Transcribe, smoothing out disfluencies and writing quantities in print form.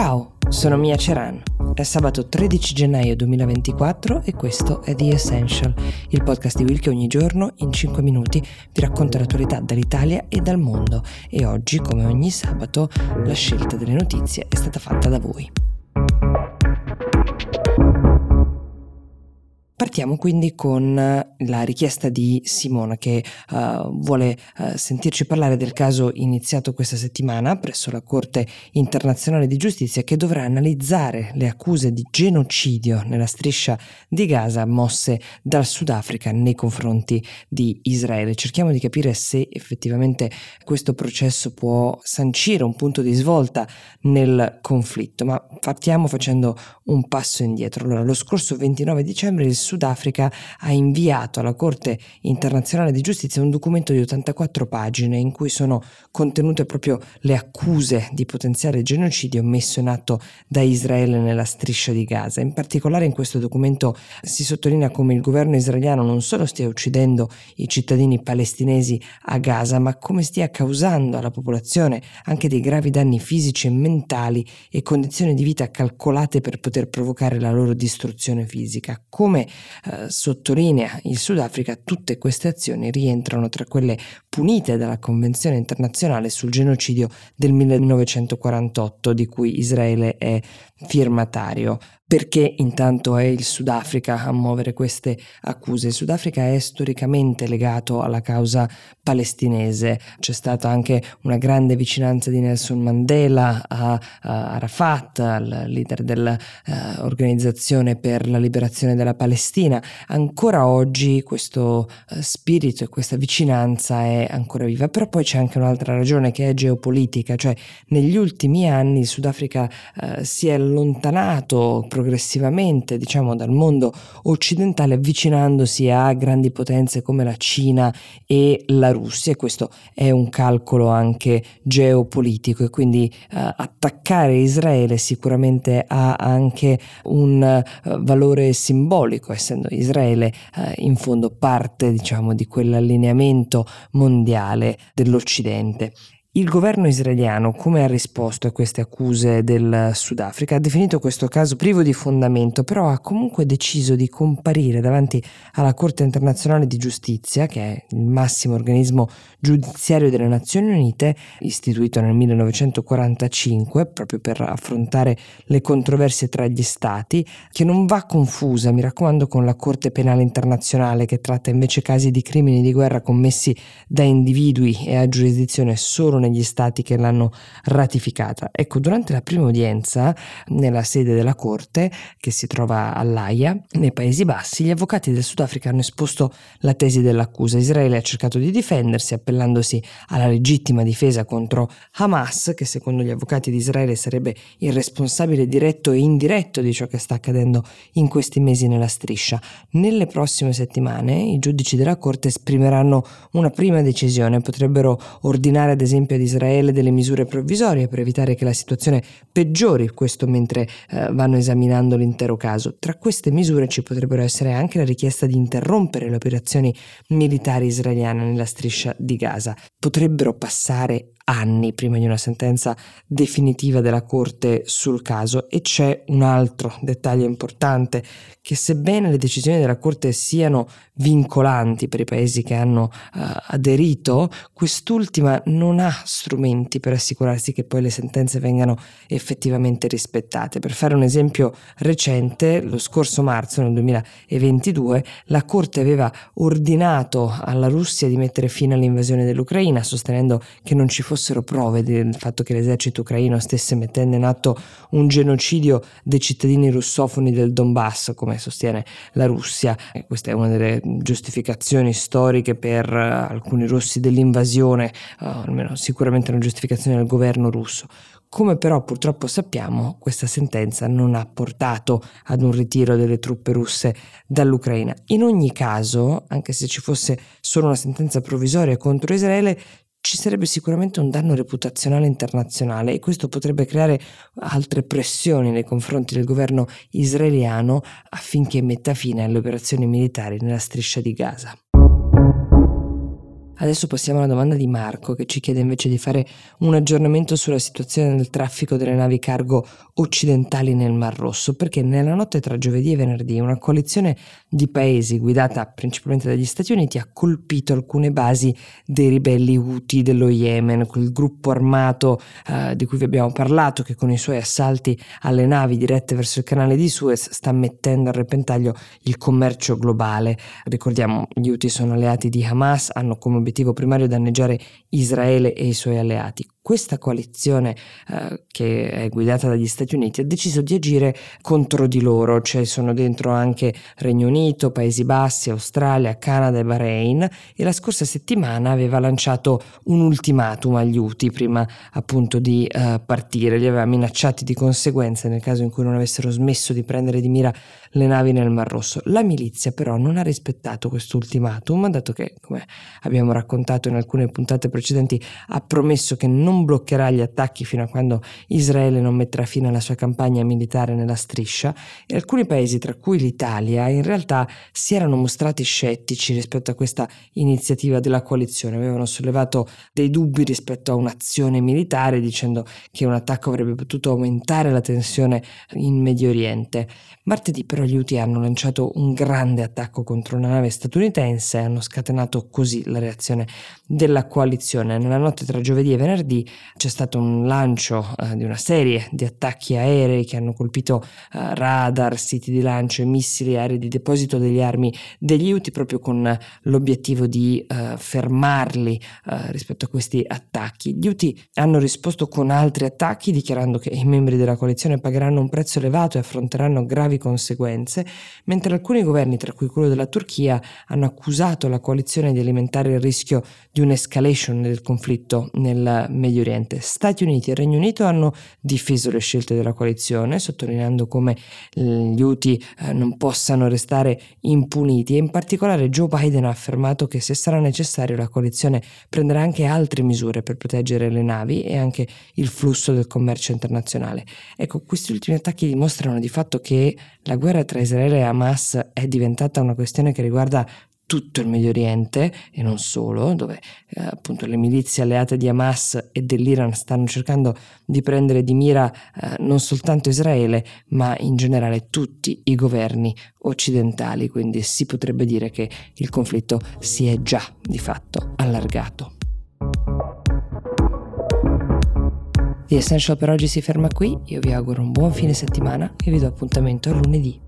Ciao, sono Mia Ceran. È sabato 13 gennaio 2024 e questo è The Essential, il podcast di Will che ogni giorno, in 5 minuti, vi racconta l'attualità dall'Italia e dal mondo. E oggi, come ogni sabato, la scelta delle notizie è stata fatta da voi. Partiamo quindi con la richiesta di Simona che vuole sentirci parlare del caso iniziato questa settimana presso la Corte Internazionale di Giustizia, che dovrà analizzare le accuse di genocidio nella striscia di Gaza mosse dal Sudafrica nei confronti di Israele. Cerchiamo di capire se effettivamente questo processo può sancire un punto di svolta nel conflitto, ma partiamo facendo un passo indietro. Allora, lo scorso 29 dicembre il Sudafrica ha inviato alla Corte Internazionale di Giustizia un documento di 84 pagine in cui sono contenute proprio le accuse di potenziale genocidio messo in atto da Israele nella striscia di Gaza. In particolare in questo documento si sottolinea come il governo israeliano non solo stia uccidendo i cittadini palestinesi a Gaza, ma come stia causando alla popolazione anche dei gravi danni fisici e mentali e condizioni di vita calcolate per poter provocare la loro distruzione fisica. Come sottolinea il Sudafrica, tutte queste azioni rientrano tra quelle punite dalla Convenzione internazionale sul genocidio del 1948, di cui Israele è firmatario. Perché intanto è il Sudafrica a muovere queste accuse? Il Sudafrica è storicamente legato alla causa palestinese. C'è stata anche una grande vicinanza di Nelson Mandela a Arafat, al leader dell'organizzazione per la liberazione della Palestina. Ancora oggi questo spirito e questa vicinanza è ancora viva, però poi c'è anche un'altra ragione che è geopolitica, cioè negli ultimi anni il Sudafrica si è allontanato progressivamente, diciamo, dal mondo occidentale, avvicinandosi a grandi potenze come la Cina e la Russia, e questo è un calcolo anche geopolitico, e quindi attaccare Israele sicuramente ha anche un valore simbolico, essendo Israele in fondo parte, diciamo, di quell'allineamento mondiale dell'Occidente. Il governo israeliano, come ha risposto a queste accuse del Sudafrica, ha definito questo caso privo di fondamento, però ha comunque deciso di comparire davanti alla Corte Internazionale di Giustizia, che è il massimo organismo giudiziario delle Nazioni Unite, istituito nel 1945 proprio per affrontare le controversie tra gli stati, che non va confusa, mi raccomando, con la Corte Penale Internazionale, che tratta invece casi di crimini di guerra commessi da individui e ha giurisdizione solo negli stati che l'hanno ratificata. Ecco, durante la prima udienza nella sede della Corte, che si trova all'Aia, nei Paesi Bassi, gli avvocati del Sudafrica hanno esposto la tesi dell'accusa. Israele ha cercato di difendersi appellandosi alla legittima difesa contro Hamas, che secondo gli avvocati di Israele sarebbe il responsabile diretto e indiretto di ciò che sta accadendo in questi mesi nella striscia. Nelle prossime settimane i giudici della Corte esprimeranno una prima decisione, potrebbero ordinare ad esempio ad Israele delle misure provvisorie per evitare che la situazione peggiori, questo mentre vanno esaminando l'intero caso. Tra queste misure ci potrebbero essere anche la richiesta di interrompere le operazioni militari israeliane nella striscia di Gaza. Potrebbero passare anni prima di una sentenza definitiva della Corte sul caso, e c'è un altro dettaglio importante: che sebbene le decisioni della Corte siano vincolanti per i paesi che hanno aderito, quest'ultima non ha strumenti per assicurarsi che poi le sentenze vengano effettivamente rispettate. Per fare un esempio recente, lo scorso marzo, nel 2022, la Corte aveva ordinato alla Russia di mettere fine all'invasione dell'Ucraina, sostenendo che non ci fossero prove del fatto che l'esercito ucraino stesse mettendo in atto un genocidio dei cittadini russofoni del Donbass, come sostiene la Russia. E questa è una delle giustificazioni storiche per alcuni russi dell'invasione, almeno sicuramente una giustificazione del governo russo. Come però purtroppo sappiamo, questa sentenza non ha portato ad un ritiro delle truppe russe dall'Ucraina. In ogni caso, anche se ci fosse solo una sentenza provvisoria contro Israele, ci sarebbe sicuramente un danno reputazionale internazionale, e questo potrebbe creare altre pressioni nei confronti del governo israeliano affinché metta fine alle operazioni militari nella striscia di Gaza. Adesso passiamo alla domanda di Marco, che ci chiede invece di fare un aggiornamento sulla situazione del traffico delle navi cargo occidentali nel Mar Rosso, perché nella notte tra giovedì e venerdì una coalizione di paesi guidata principalmente dagli Stati Uniti ha colpito alcune basi dei ribelli Houthi dello Yemen, quel gruppo armato di cui vi abbiamo parlato, che con i suoi assalti alle navi dirette verso il canale di Suez sta mettendo a repentaglio il commercio globale. Ricordiamo, gli Houthi sono alleati di Hamas, hanno come obiettivo primario danneggiare Israele e i suoi alleati. Questa coalizione che è guidata dagli Stati Uniti ha deciso di agire contro di loro, cioè sono dentro anche Regno Unito, Paesi Bassi, Australia, Canada e Bahrain, e la scorsa settimana aveva lanciato un ultimatum agli Houthi prima appunto di partire, li aveva minacciati di conseguenze nel caso in cui non avessero smesso di prendere di mira le navi nel Mar Rosso. La milizia però non ha rispettato questo ultimatum, dato che, come abbiamo raccontato in alcune puntate precedenti, ha promesso che non bloccherà gli attacchi fino a quando Israele non metterà fine alla sua campagna militare nella striscia, e alcuni paesi, tra cui l'Italia, in realtà si erano mostrati scettici rispetto a questa iniziativa della coalizione, avevano sollevato dei dubbi rispetto a un'azione militare, dicendo che un attacco avrebbe potuto aumentare la tensione in Medio Oriente. Martedì però gli Houthi hanno lanciato un grande attacco contro una nave statunitense e hanno scatenato così la reazione della coalizione. Nella notte tra giovedì e venerdì c'è stato un lancio di una serie di attacchi aerei che hanno colpito radar, siti di lancio e missili aerei di deposito delle armi degli Houthi, proprio con l'obiettivo di fermarli rispetto a questi attacchi. Gli Houthi hanno risposto con altri attacchi, dichiarando che i membri della coalizione pagheranno un prezzo elevato e affronteranno gravi conseguenze, mentre alcuni governi, tra cui quello della Turchia, hanno accusato la coalizione di alimentare il rischio di un'escalation del conflitto nel Medio Oriente. Stati Uniti e Regno Unito hanno difeso le scelte della coalizione, sottolineando come gli Houthi non possano restare impuniti, e in particolare Joe Biden ha affermato che, se sarà necessario, la coalizione prenderà anche altre misure per proteggere le navi e anche il flusso del commercio internazionale. Ecco, questi ultimi attacchi dimostrano di fatto che la guerra tra Israele e Hamas è diventata una questione che riguarda tutto il Medio Oriente e non solo, dove appunto le milizie alleate di Hamas e dell'Iran stanno cercando di prendere di mira non soltanto Israele, ma in generale tutti i governi occidentali. Quindi si potrebbe dire che il conflitto si è già di fatto allargato. The Essential per oggi si ferma qui, io vi auguro un buon fine settimana e vi do appuntamento a lunedì.